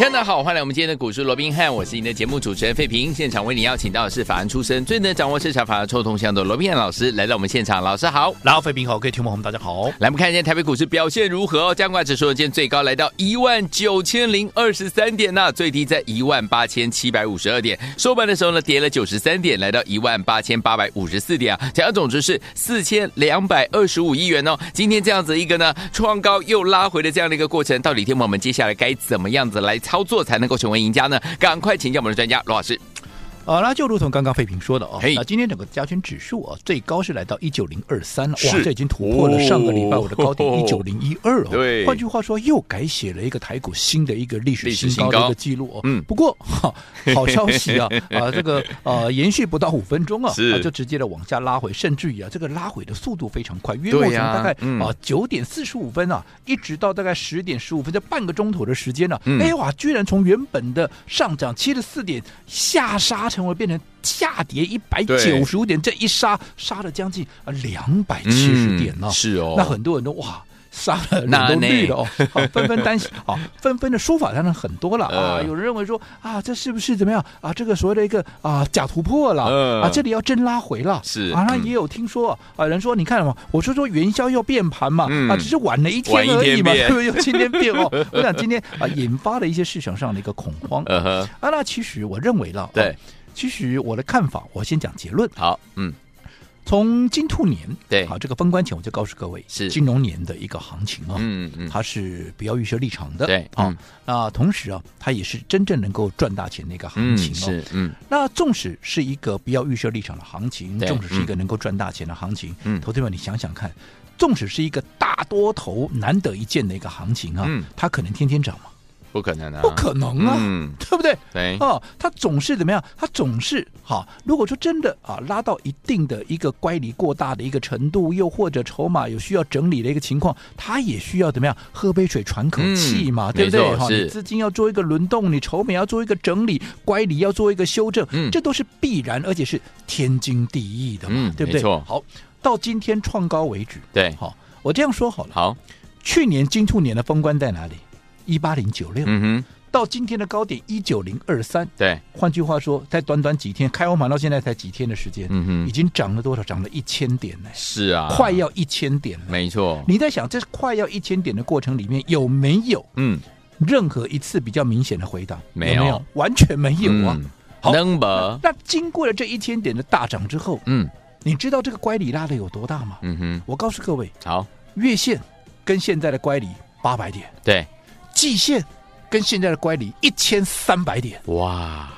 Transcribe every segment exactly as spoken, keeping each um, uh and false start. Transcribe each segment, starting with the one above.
大家好，欢迎来我们今天的股市罗宾汉，我是您的节目主持人费平。现场为您邀请到的是法案出身、最能掌握市场法案臭动向的罗宾汉老师来到我们现场。老师好。然后费平好，各位听众朋友们大家好。来，我们看一下台北股市表现如何哦。加权指数今天最高来到一万九千零二十三点啊，最低在一万八千七百五十二点，收盘的时候呢跌了九十三点，来到一万八千八百五十四点啊，加上总值是四千两百二十五亿元哦。今天这样子一个呢创高又拉回的这样的一个过程，到底听我们接下来该怎么样子来操作才能够成为赢家呢？赶快请教我们的专家罗老师。啊，那就如同刚刚费平说的啊、哦，那、hey. 啊、今天整个加权指数啊，最高是来到一九零二三了，哇，这已经突破了上个礼拜我的高点一九零一二哦。对，换句话说，又改写了一个台股新的一个历史新高的一个记录哦。嗯，不过哈、啊，好消息啊，啊，这个呃、啊，延续不到五分钟啊，啊，就直接的往下拉回，甚至于啊，这个拉回的速度非常快，约莫从大概啊九点四十五分啊，一直到大概十点十五分，这半个钟头的时间呢、啊嗯，哎哇，居然从原本的上涨七十四点下杀。成为变成下跌一百九十五点，这一杀杀了将近两百七十点了、嗯、是哦，那很多人都哇杀了脸都绿了哦，纷纷担心啊，纷纷的说法当然很多了、呃、啊，有人认为说啊，这是不是怎么样啊？这个所谓的一个啊假突破了、呃、啊，这里要真拉回了是啊，那也有听说啊，人说你看嘛，我说说元宵要变盘嘛、嗯、啊，只是晚了一天而已嘛，对不对？又今天变哦，我想今天啊引发了一些市场上的一个恐慌、呃、啊，那其实我认为了对、啊，其实我的看法，我先讲结论好，嗯。从金兔年对，好、啊，这个封关前我就告诉各位，是金融年的一个行情啊、哦，嗯嗯，它是不要预设立场的，对啊，那、嗯啊、同时啊，它也是真正能够赚大钱的一个行情哦，嗯是嗯，那纵使是一个不要预设立场的行情，纵使是一个能够赚大钱的行情，嗯，投资者你想想看，纵使是一个大多头难得一见的一个行情啊，嗯、它可能天天涨嘛。不可能啊！不可能啊，嗯、对不对？对啊，他总是怎么样？他总是哈、啊，如果说真的啊，拉到一定的一个乖离过大的一个程度，又或者筹码有需要整理的一个情况，他也需要怎么样？喝杯水喘口气嘛，嗯、对不对？哈、啊，你资金要做一个轮动，你筹码要做一个整理，乖离要做一个修正，嗯、这都是必然，而且是天经地义的嘛，嗯、对不对？好，到今天创高为止，对，好、啊，我这样说好了。好，去年金兔年的封关在哪里？一八零九六，到今天的高点一九零二三，对，换句话说，在短短几天，开完盘到现在才几天的时间，嗯哼，已经涨了多少？涨了一千点呢？是啊，快要一千点了，没错。你在想，这快要一千点的过程里面，有没有嗯任何一次比较明显的回档？没有，有没有，完全没有啊。嗯、好 那, 那经过了这一千点的大涨之后，嗯，你知道这个乖离拉的有多大吗？嗯哼，我告诉各位，好，月线跟现在的乖离八百点，对。季线跟现在的乖离一千三百点，哇！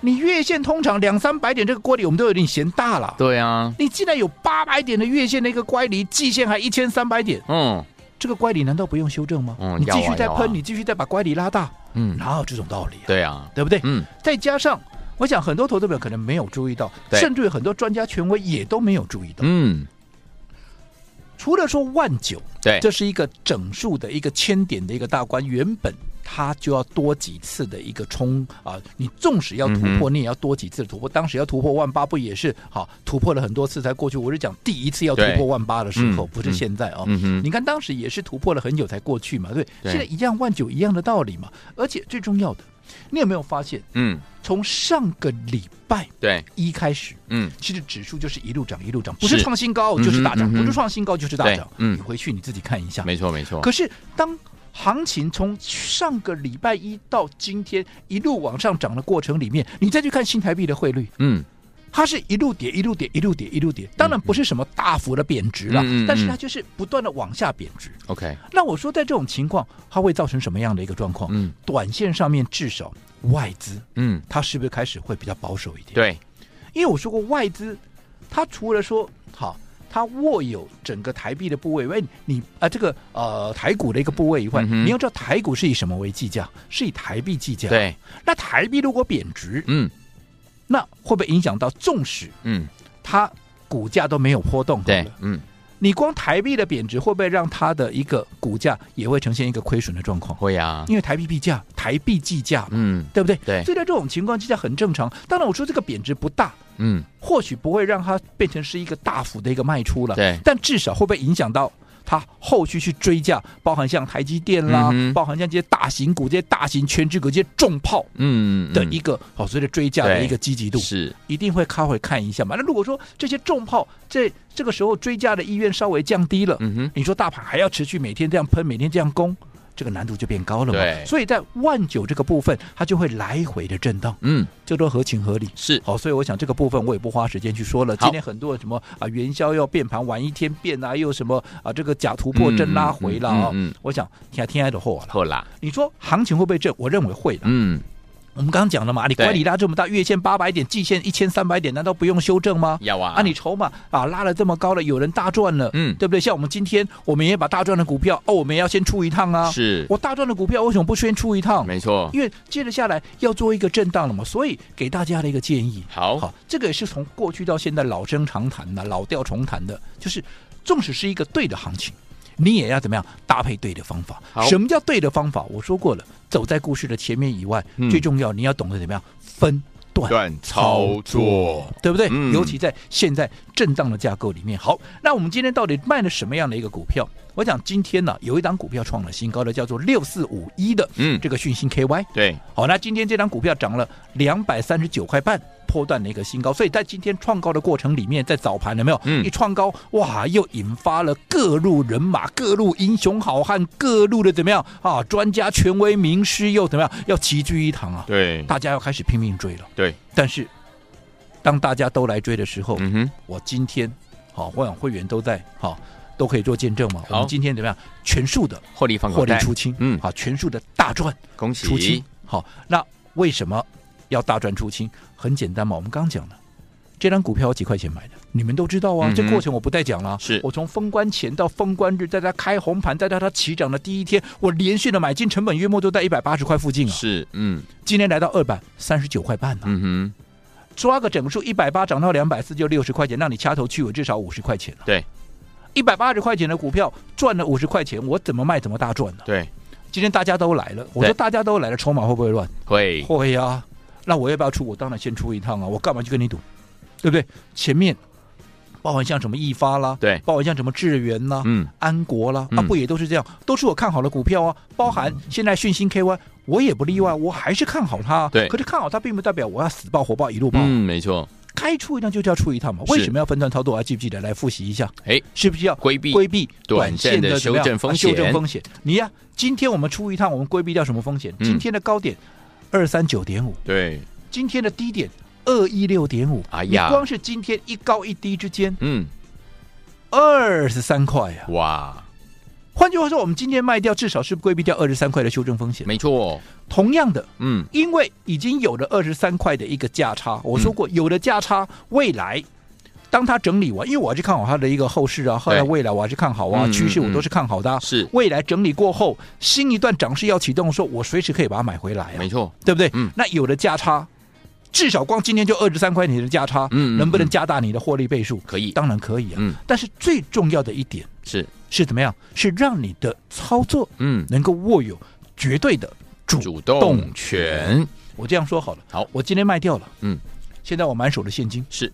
你月线通常两三百点这个乖离我们都有点嫌大了，对啊。你既然有八百点的月线的一个乖离，季线还一千三百点，嗯，这个乖离难道不用修正吗？嗯，你继续再喷，啊、你继续再把乖离拉大，嗯，哪有这种道理、啊？对啊，对不对？嗯，再加上我想很多投资者可能没有注意到，甚至很多专家权威也都没有注意到，嗯。除了说万九，对，这是一个整数的一个千点的一个大关，原本它就要多几次的一个冲啊、呃！你纵使要突破、嗯，你也要多几次的突破。当时要突破万八，不也是好突破了很多次才过去？我是讲第一次要突破万八的时候，不是现在啊、哦嗯嗯！你看当时也是突破了很久才过去嘛，对，对现在一样万九一样的道理嘛。而且最重要的，你有没有发现？嗯，从上个礼拜对一开始，嗯，其实指数就是一路涨一路涨，不是创新高就是大涨，嗯嗯、不是创新高就是大涨。嗯，你回去你自己看一下，没错没错。可是当行情从上个礼拜一到今天一路往上涨的过程里面，你再去看新台币的汇率，嗯，它是一路跌一路跌一路跌一路跌，当然不是什么大幅的贬值了，嗯嗯嗯、但是它就是不断的往下贬值。OK， 那我说在这种情况，它会造成什么样的一个状况？嗯，短线上面至少外资，嗯，它是不是开始会比较保守一点？对，因为我说过外资，它除了说好。它握有整个台币的部位，你啊这个呃台股的一个部位以外、嗯，你要知道台股是以什么为计价？是以台币计价。对，那台币如果贬值，嗯，那会不会影响到纵使嗯它股价都没有波动？对，嗯，你光台币的贬值会不会让它的一个股价也会呈现一个亏损的状况？会啊，因为台币计价，台币计价，嗯，对不对？对，所以在这种情况之下很正常。当然，我说这个贬值不大，嗯，或许不会让它变成是一个大幅的一个卖出了，对，但至少会不会影响到它后续去追价，包含像台积电啦，嗯、包含像这些大型股、这些大型全职股、这些重炮的一个、嗯嗯、哦，所谓的追价的一个积极度，是一定会开会看一下嘛。那如果说这些重炮这这个时候追价的意愿稍微降低了，嗯、你说大盘还要持续每天这样喷，每天这样攻，这个难度就变高了嘛。所以在万九这个部分，它就会来回的震荡，嗯，这都合情合理。是，好、哦，所以我想这个部分我也不花时间去说了。今天很多什么啊元宵要变盘玩一天变啊，又什么啊这个假突破真拉回了啊、哦嗯嗯嗯嗯。我想天爱天爱的货了，后啦，你说行情会不会震？我认为会的。嗯，我们刚刚讲了嘛，你乖离拉这么大，月线八百点，季线一千三百点，难道不用修正吗？要啊，啊你筹码啊拉了这么高了，有人大赚了，嗯，对不对？像我们今天，我们也把大赚的股票，哦，我们也要先出一趟啊。是，我大赚的股票为什么不先出一趟？没错，因为接着下来要做一个震荡了嘛，所以给大家的一个建议，好，好，这个也是从过去到现在老生常谈的、老调重谈的，就是纵使是一个对的行情，你也要怎么样搭配对的方法。什么叫对的方法？我说过了，走在故事的前面以外、嗯、最重要你要懂得怎么样分段操作，对不对、嗯、尤其在现在震荡的架构里面。好，那我们今天到底卖了什么样的一个股票？我讲今天呢、啊、有一档股票创了新高的，叫做六四五一的、嗯、这个讯星 K Y。 对，好，那今天这档股票涨了两百三十九块半，破断的一个新高，所以在今天创高的过程里面，在早盘有没有、嗯、一创高，哇，又引发了各路人马、各路英雄好汉、各路的怎么样啊？专家、权威、名师又怎么样？要齐聚一堂啊！对，大家要开始拼命追了。对，但是当大家都来追的时候，嗯哼，我今天好，我想会员都在好。都可以做见证嘛。我们今天怎么样？全数的获利放口袋，获利出清，嗯，好，全数的大赚，恭喜出清。好，那为什么要大赚出清？很简单嘛，我们刚讲了，这张股票我几块钱买的，你们都知道啊。嗯嗯，这过程我不再讲了。是，我从封关前到封关日，在它开红盘，在它起涨的第一天，我连续的买进，成本约莫都在一百八十块附近啊。是，嗯，今天来到二百三十九块半啊。嗯哼，抓个整数一百八涨到两百四就六十块钱，让你掐头去尾至少五十块钱了、啊。对。一百八十块钱的股票赚了五十块钱，我怎么卖怎么大赚呢？对，今天大家都来了，我说大家都来了，筹码会不会乱？会，会呀、啊。那我要不要出？我当然先出一趟啊！我干嘛去跟你赌？对不对？前面包含像什么易发啦，对，包含像什么智源啦，嗯，安国啦，啊，不也都是这样？都是我看好的股票啊。包含现在讯星 K Y， 我也不例外，我还是看好它、啊。对，可是看好它并不代表我要死抱活抱一路抱。嗯，没错。该出一趟就叫出一趟嘛，为什么要分段操作？还记不记得？来复习一下，哎，是不是要规避规避短线的修正风险？啊、修正风险，你呀、啊，今天我们出一趟，我们规避掉什么风险？嗯、今天的高点二三九点五，对，今天的低点二一六点五，哎呀，你光是今天一高一低之间，嗯，二十三块呀、啊，哇！换句话说，我们今天卖掉，至少是规避掉二十三块的修正风险。没错、哦，同样的，嗯，因为已经有了二十三块的一个价差，我说过，嗯、有了价差，未来当它整理完，因为我还是看好它的一个后市啊，后来未来我还是看好啊，趋势我都是看好的、啊嗯嗯。是，未来整理过后，新一段涨势要启动的时候，我随时可以把它买回来、啊。没错，对不对？嗯，那有了价差，至少光今天就二十三块钱的价差，嗯，能不能加大你的获利倍数？可以，当然可以啊。嗯、但是最重要的一点是。是怎么样？是让你的操作，嗯，能够握有绝对的主动权。我这样说好了，好，我今天卖掉了，嗯，现在我满手的现金是。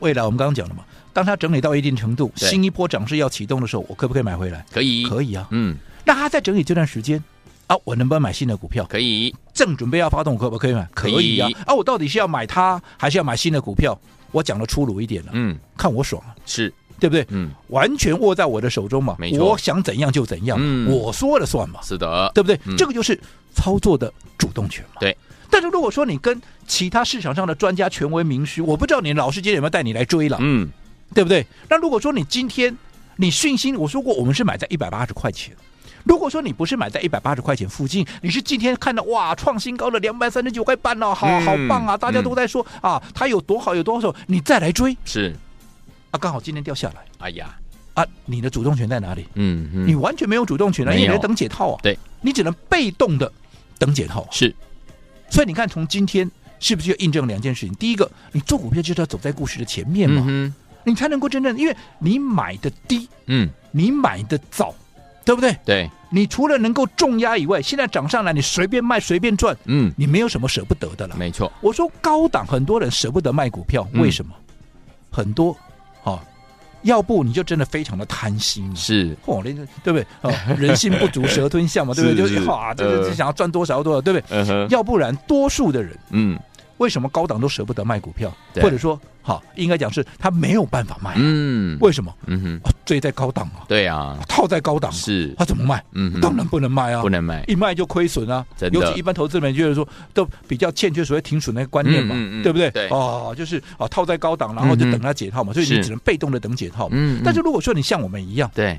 未来我们刚刚讲了嘛，当它整理到一定程度，新一波涨势要启动的时候，我可不可以买回来？可以，可以啊，嗯。那它在整理这段时间啊，我能不能买新的股票？可以。正准备要发动，可不可以买？可以啊。啊，我到底是要买它，还是要买新的股票？我讲的粗鲁一点了、啊，嗯，看我爽啊，是。对不对？嗯，完全握在我的手中嘛，没错，我想怎样就怎样、嗯，我说了算嘛，是的，对不对、嗯？这个就是操作的主动权嘛。对。但是如果说你跟其他市场上的专家、权威、名师，我不知道你老师今天有没有带你来追了，嗯，对不对？那如果说你今天你讯息，我说过我们是买在一百八十块钱。如果说你不是买在一百八十块钱附近，你是今天看到哇创新高了两百三十九块半了、啊，好好棒啊！大家都在说、嗯、啊，它有多好有多少，你再来追是。啊，刚好今天掉下来，哎呀，啊，你的主动权在哪里？嗯，嗯你完全没有主动权了、啊，因为你在等解套啊，对，你只能被动的等解套、啊。是，所以你看，从今天是不是就印证两件事情？第一个，你做股票就是要走在故事的前面嘛。嗯、你才能够真正，因为你买的低，嗯，你买的早，对不对？对，你除了能够重压以外，现在涨上来你随便卖随便赚，嗯，你没有什么舍不得的了。没错，我说高档很多人舍不得卖股票，嗯、为什么？很多，好、哦。要不你就真的非常的贪心，是，哦，对不对？哦、人心不足蛇吞象嘛，对不对？是是就是哇，这、呃、想要赚多少多少，对不对？呃、要不然多数的人，嗯，为什么高档都舍不得卖股票？或者说，好、哦，应该讲是他没有办法卖、啊，嗯，为什么？嗯哼，啊、追在高档啊，对啊，套在高档、啊、是，他、啊、怎么卖？嗯，当然不能卖啊，不能卖，一卖就亏损啊。尤其一般投资人就是说，都比较欠缺所谓停损那个观念嘛，嗯嗯嗯对不对？对哦，就是啊，套在高档，然后就等它解套嘛，嗯、所以你只能被动的等解套嘛。嗯嗯但是如果说你像我们一样，对，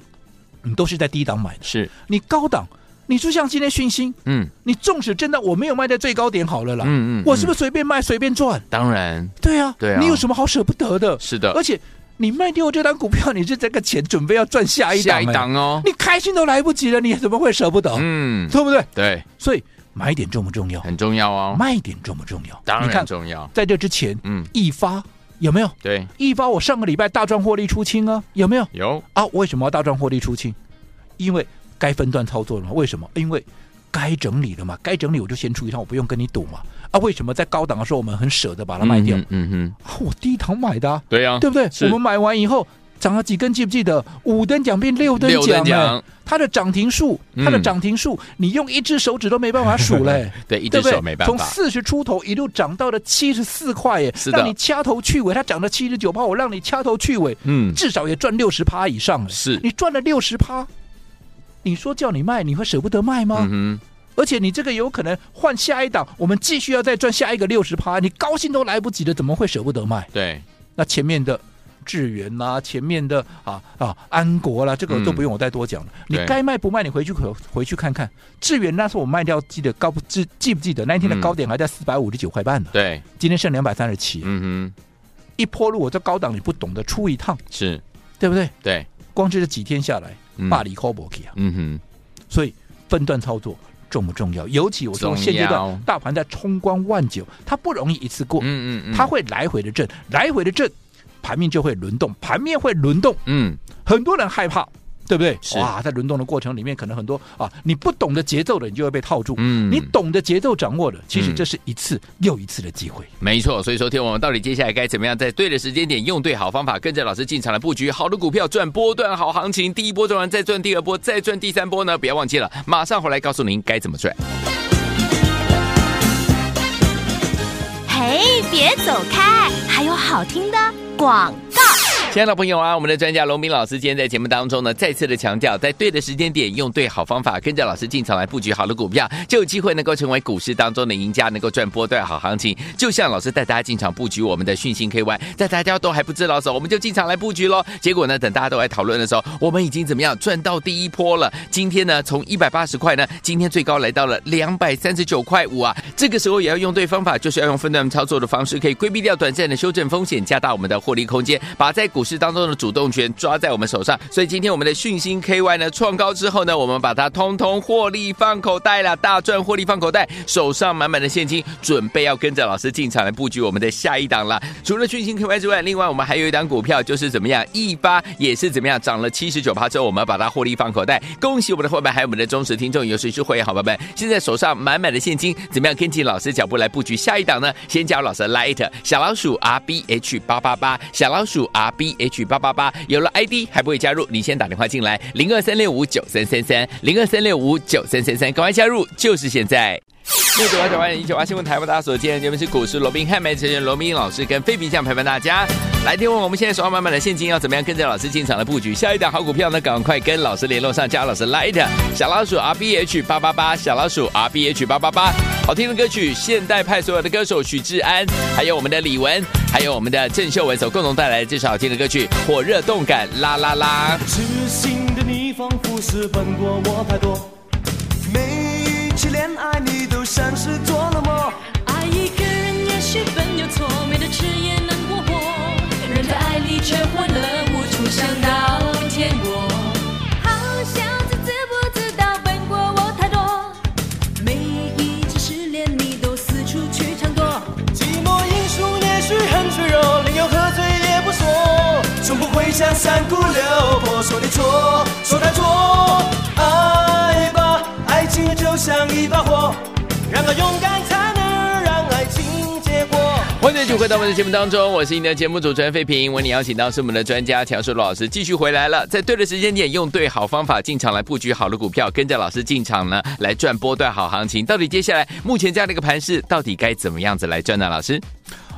你都是在低档买的，是你高档。你就像今天讯息，嗯，你纵使真的我没有卖在最高点好了啦，嗯 嗯, 嗯，我是不是随便卖随便赚？当然，对啊，对啊，你有什么好舍不得的？是的，而且你卖掉这单股票，你是这个钱准备要赚下一档、欸，下一档哦，你开心都来不及了，你怎么会舍不得？嗯，对不对？对，所以买点重不重要？很重要哦，卖点重不重要？当然重要。在这之前，嗯，一发。有没有？对，一发我上个礼拜大赚获利出清啊，有没有？有啊，我为什么要大赚获利出清？因为。该分段操作了嘛？为什么？因为该整理了嘛，该整理我就先出一趟，我不用跟你赌嘛。啊，为什么在高档的时候我们很舍得把它卖掉？嗯 嗯, 嗯、啊、我低档买的、啊，对呀、啊，对不对？我们买完以后涨了几根，记不记得？五等奖变六等奖、欸，它的涨停数，它的涨停数，嗯、你用一只手指都没办法数嘞、欸。对，一只手没办法。从四十出头一路涨到了七十四块耶，让你掐头去尾，它涨了七十九趴，我让你掐头去尾，嗯，至少也赚六十趴以上了。是你赚了六十趴。你说叫你卖，你会舍不得卖吗？嗯、而且你这个有可能换下一档，我们继续要再赚下一个六十趴，你高兴都来不及了，怎么会舍不得卖？对，那前面的智源啦、啊，前面的啊啊安国啦、啊，这个都不用我再多讲了。嗯、你该卖不卖，你回去可回去看看。智源那时候我卖掉，记得高不记记不记得那一天的高点还在四百五十九块半呢？对，今天剩两百三十七。嗯哼，一波路我在高档你不懂得出一趟，是对不对？对，光是这几天下来。巴黎 call 不起啊，嗯哼，所以分段操作重不重要？尤其我说现阶段大盘在冲关万九，它不容易一次过，嗯嗯嗯，它会来回的震，来回的震，盘面就会轮动，盘面会轮动，嗯，很多人害怕，对不对？哇，在轮动的过程里面，可能很多啊，你不懂的节奏的，你就会被套住，嗯，你懂的节奏掌握的，其实这是一次又一次的机会，没错。所以说，听我们到底接下来该怎么样，在对的时间点用对好方法，跟着老师进场来布局好的股票，赚波段好行情，第一波赚完再赚第二波，再赚第三波呢？不要忘记了，马上回来告诉您该怎么赚。嘿，别走开，还有好听的广告。亲爱的朋友啊，我们的专家龙斌老师今天在节目当中呢，再次的强调，在对的时间点用对好方法，跟着老师进场来布局好的股票，就有机会能够成为股市当中的赢家，能够赚波段好行情。就像老师带大家进场布局我们的讯息 K Y， 在大家都还不知道的时候，我们就进场来布局咯，结果呢，等大家都来讨论的时候，我们已经怎么样赚到第一波了。今天呢，从一百八十块呢，今天最高来到了两百三十九块五啊。这个时候也要用对方法，就是要用分段操作的方式，可以规避掉短暂的修正风险，加大我们的获利空间，把在股股市当中的主动权抓在我们手上。所以今天我们的讯星 K Y 呢创高之后呢，我们把它通通获利放口袋了，大赚获利放口袋，手上满满的现金，准备要跟着老师进场来布局我们的下一档了。除了讯星 K Y 之外，另外我们还有一档股票，就是怎么样一发也是怎么样涨了 百分之七十九 之后，我们把它获利放口袋。恭喜我们的伙伴还有我们的忠实听众，有谁是会员好伙伴，现在手上满满的现金，怎么样跟进老师脚步来布局下一档呢？先加入老师 Light 小老鼠 R B H 八八八， 小老鼠 R B H 八八八H 八八八， 有了 I D 还不会加入，你先打电话进来零二三六五九三三三 零二三六五九三三三，赶快加入，就是现在。六九八九八点一九八新闻台，为大家所见节目是股市罗宾汉，媒成员罗宾老师跟费平酱陪伴大家来听。问我们现在手上满满的现金，要怎么样跟着老师进场的布局下一档好股票呢？赶快跟老师联络上，加老师 Light 小老鼠 R B H 八八八， 小老鼠 R B H 八八八。 好听的歌曲，现代派所有的歌手许志安，还有我们的李玟，还有我们的郑秀文所共同带来的这首好听的歌曲，火热动感啦啦啦。痴心的你仿佛是本过我太多，每一期恋爱你都像是做了梦，爱一个人也许本有错，没得吃也能过活，人在爱里却欢乐无处想到天国，好像自知不知道本过我太多，每一次失恋你都四处去抢夺，寂寞因素也许很脆弱，理由喝醉也不说。下三姑六婆说你错，说他错。爱吧，爱情就像一把火，然后勇敢才能让爱情结果。欢迎继续回到我们的节目当中，我是您的节目主持人费平。为你邀请到是我们的专家乔树罗老师，继续回来了。在对的时间点，用对好方法进场来布局好的股票，跟着老师进场呢，来赚波段好行情。到底接下来目前这样的一个盘势，到底该怎么样子来赚呢？老师？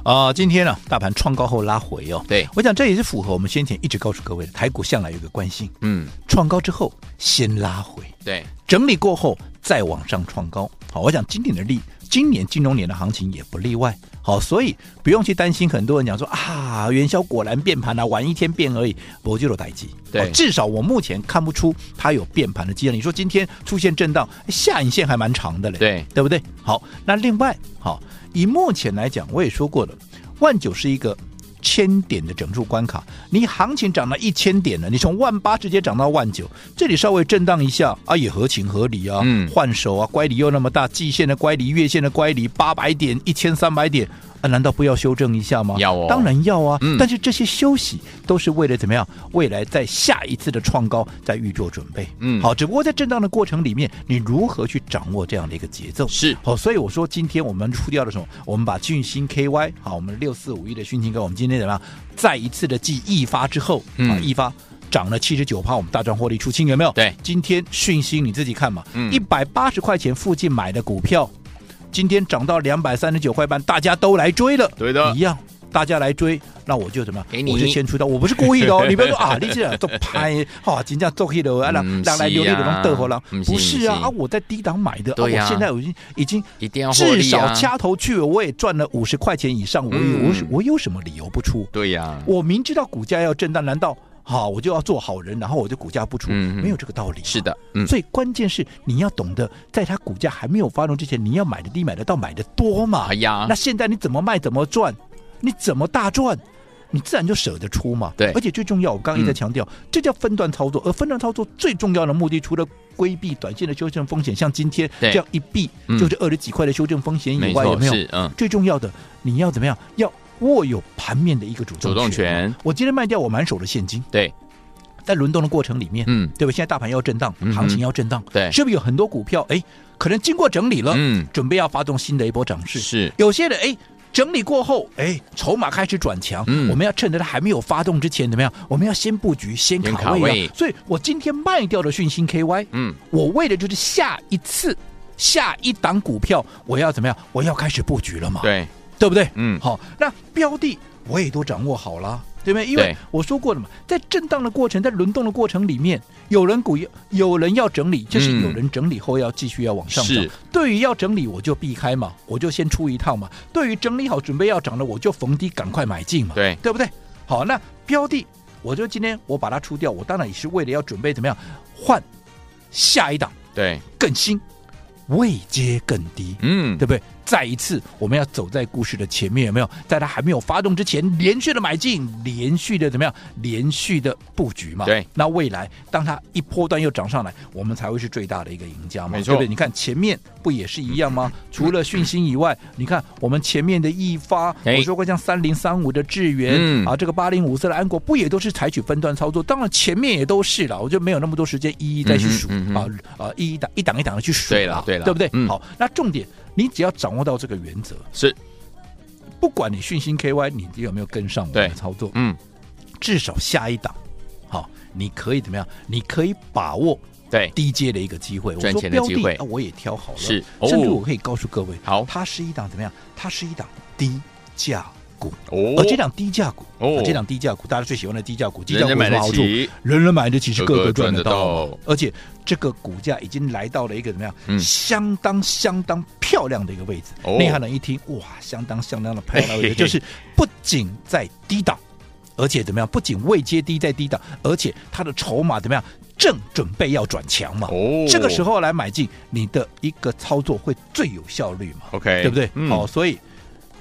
啊、呃，今天呢、啊，大盘创高后拉回哦。对，我想这也是符合我们先前一直告诉各位的，台股向来有一个惯性，嗯，创高之后先拉回，对，整理过后再往上创高。好，我想今年的例，今年金融年的行情也不例外。好，所以不用去担心，很多人讲说啊，元宵果然变盘啊，玩一天变而已，不就有代志。对，至少我目前看不出它有变盘的迹象。你说今天出现震荡，下影线还蛮长的嘞，对，对不对？好，那另外好。以目前来讲，我也说过了，万九是一个千点的整数关卡。你行情涨了一千点了，你从万八直接涨到万九，这里稍微震荡一下啊，也合情合理啊。嗯，换手啊，乖离又那么大，季线的乖离、月线的乖离，八百点、一千三百点啊，难道不要修正一下吗？要哦，当然要啊。嗯，但是这些休息都是为了怎么样？未来在下一次的创高在预做准备。嗯，好，只不过在震荡的过程里面，你如何去掌握这样的一个节奏？是好，所以我说今天我们出掉了什么？我们把讯星 K Y 好，我们六四五一的讯星 K Y， 我们今天怎么样？再一次的继一发之后，嗯、啊，一发涨了七十九%，我们大赚获利出清，有没有？对，今天讯星你自己看嘛，一百八十块钱附近买的股票，今天涨到两百三十九块半，大家都来追了，对的，一样。大家来追，那我就怎么样？我就先出到，我不是故意的哦。你不要说啊，你这做拍啊，真正做黑的啊，让让来流利的弄得火了，不是啊？啊，我在低档买的，啊啊、我现在已经已经一定要至少掐头去尾，我也赚了五十块钱以上，我、嗯、我我有什么理由不出？对呀、啊，我明知道股价要震荡，难道？好，我就要做好人，然后我就股价不出，嗯、没有这个道理、啊。是的，嗯、所以关键是你要懂得，在它股价还没有发动之前，你要买的低，买得到，买的多嘛。哎呀，那现在你怎么卖，怎么赚？你怎么大赚，你自然就舍得出嘛。对，而且最重要，我刚刚一直在强调、嗯，这叫分段操作。而分段操作最重要的目的，除了规避短线的修正风险，像今天这样一避、嗯、就是二十几块的修正风险以外，有没有？嗯、最重要的，你要怎么样？要握有盘面的一个主动权。主动权我今天卖掉我满手的现金。对。在轮动的过程里面，嗯，对吧？现在大盘要震荡，行情要震荡，对、嗯，是不是有很多股票哎，可能经过整理了，嗯，准备要发动新的一波涨势？是，有些人哎。整理过后，哎，筹码开始转强，嗯、我们要趁着它还没有发动之前，怎么样？我们要先布局，先卡位、啊。位所以，我今天卖掉的讯星 K Y， 嗯，我为的就是下一次、下一档股票，我要怎么样？我要开始布局了嘛？对，对不对？嗯，好，那标的我也都掌握好了，对不对？因为我说过了嘛，在震荡的过程，在轮动的过程里面，有人股有人要整理，就是有人整理后要继续要往上涨。嗯、对于要整理，我就避开嘛，我就先出一套嘛。对于整理好准备要涨的，我就逢低赶快买进嘛，对，对不对？好，那标的，我就今天我把它出掉，我当然也是为了要准备怎么样换下一档，对，更新。位阶更低，嗯，对不对？再一次，我们要走在故事的前面，有没有？在它还没有发动之前，连续的买进，连续的怎么样？连续的布局嘛。对。那未来，当它一波段又涨上来，我们才会是最大的一个赢家嘛。没错。对不对？你看前面不也是一样吗？嗯、除了讯星以外，你看我们前面的一发，我说过像三零三五的智原、嗯、啊，这个八零五四的安国，不也都是采取分段操作？当然前面也都是了，我就没有那么多时间一一再去数、嗯嗯、啊啊，一一档一档一档的去数。对了。对对不对、嗯、好，那重点你只要掌握到这个原则，是不管你讯星 K Y 你有没有跟上我的操作，嗯，至少下一档好，你可以怎么样，你可以把握对低阶的一个机会，赚钱的机会、啊、我也挑好了，是、哦、甚至我可以告诉各位，好，它是一档怎么样，它是一档低价股、哦、而这档低价股、哦啊、这档低价股大家最喜欢的低价股，低价股有好处，人人买得起，是个个赚得到，而且这个股价已经来到了一个怎么样、嗯、相当相当漂亮的一个位置、哦、内行人一听哇，相当相当的漂亮的位置，就是不仅在低档，而且怎么样，不仅位阶低在低档，而且它的筹码怎么样，正准备要转强嘛、哦、这个时候来买进，你的一个操作会最有效率嘛， OK， 对不对、嗯、好，所以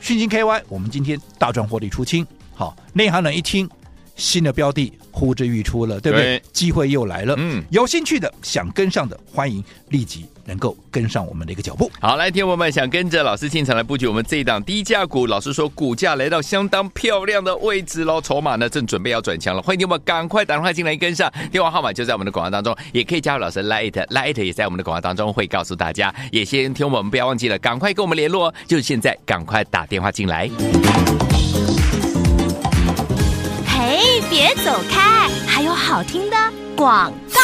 讯星 K Y 我们今天大赚获利出清，好，内行人一听新的标的呼之欲出了，对不对？对，机会又来了。嗯，有兴趣的想跟上的，欢迎立即能够跟上我们的一个脚步。好，来，听我们想跟着老师进场来布局我们这一档低价股，老师说股价来到相当漂亮的位置咯，筹码呢正准备要转强了，欢迎听我们赶快打电话进来跟上，电话号码就在我们的广告当中，也可以加入老师 LINE，LINE 也在我们的广告当中会告诉大家，也先听我们不要忘记了，赶快跟我们联络，就是现在赶快打电话进来。嘿，别走开，还有好听的广告。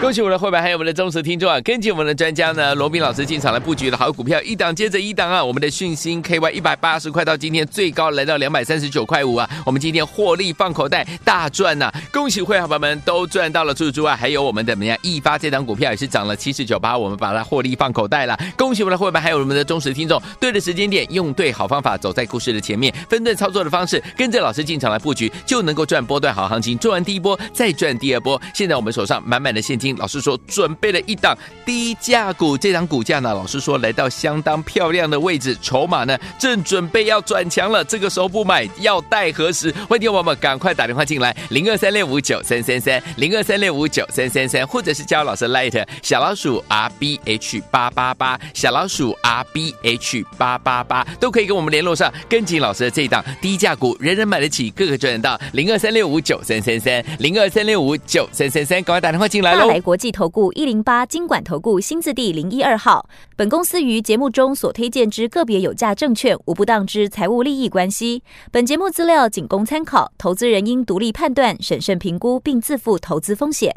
恭喜我们的会员还有我们的忠实听众啊！根据我们的专家呢，罗宾老师进场来布局的好股票，一档接着一档啊！我们的讯星 K Y 一百八十块到今天最高来到两百三十九块五啊！我们今天获利放口袋大赚啊！恭喜会员好朋友们都赚到了猪猪啊！还有我们的怎么样一发这档股票也是涨了七十九趴，我们把它获利放口袋了。恭喜我们的会员还有我们的忠实听众，对的时间点，用对好方法，走在故事的前面，分段操作的方式，跟着老师进场来布局，就能够赚波段好行情。做完第一波，再赚第二波。现在我们手上满满的现金。老师说准备了一档低价股，这档股价呢，老师说来到相当漂亮的位置，筹码呢正准备要转强了，这个时候不买要待何时？欢迎我们赶快打电话进来，零二三六五九三三三，零二三六五九三三三，或者是加入老师 Light 小老鼠 R B H 八八八，小老鼠 R B H 八八八，都可以跟我们联络上，跟紧老师的这一档低价股，人人买得起，个个赚得到，零二三六五九三三三，零二三六五九三三三，赶快打电话进来喽！国际投顾一零八金管投顾新字第零一二号。本公司于节目中所推荐之个别有价证券，无不当之财务利益关系。本节目资料仅供参考，投资人应独立判断、审慎评估，并自负投资风险。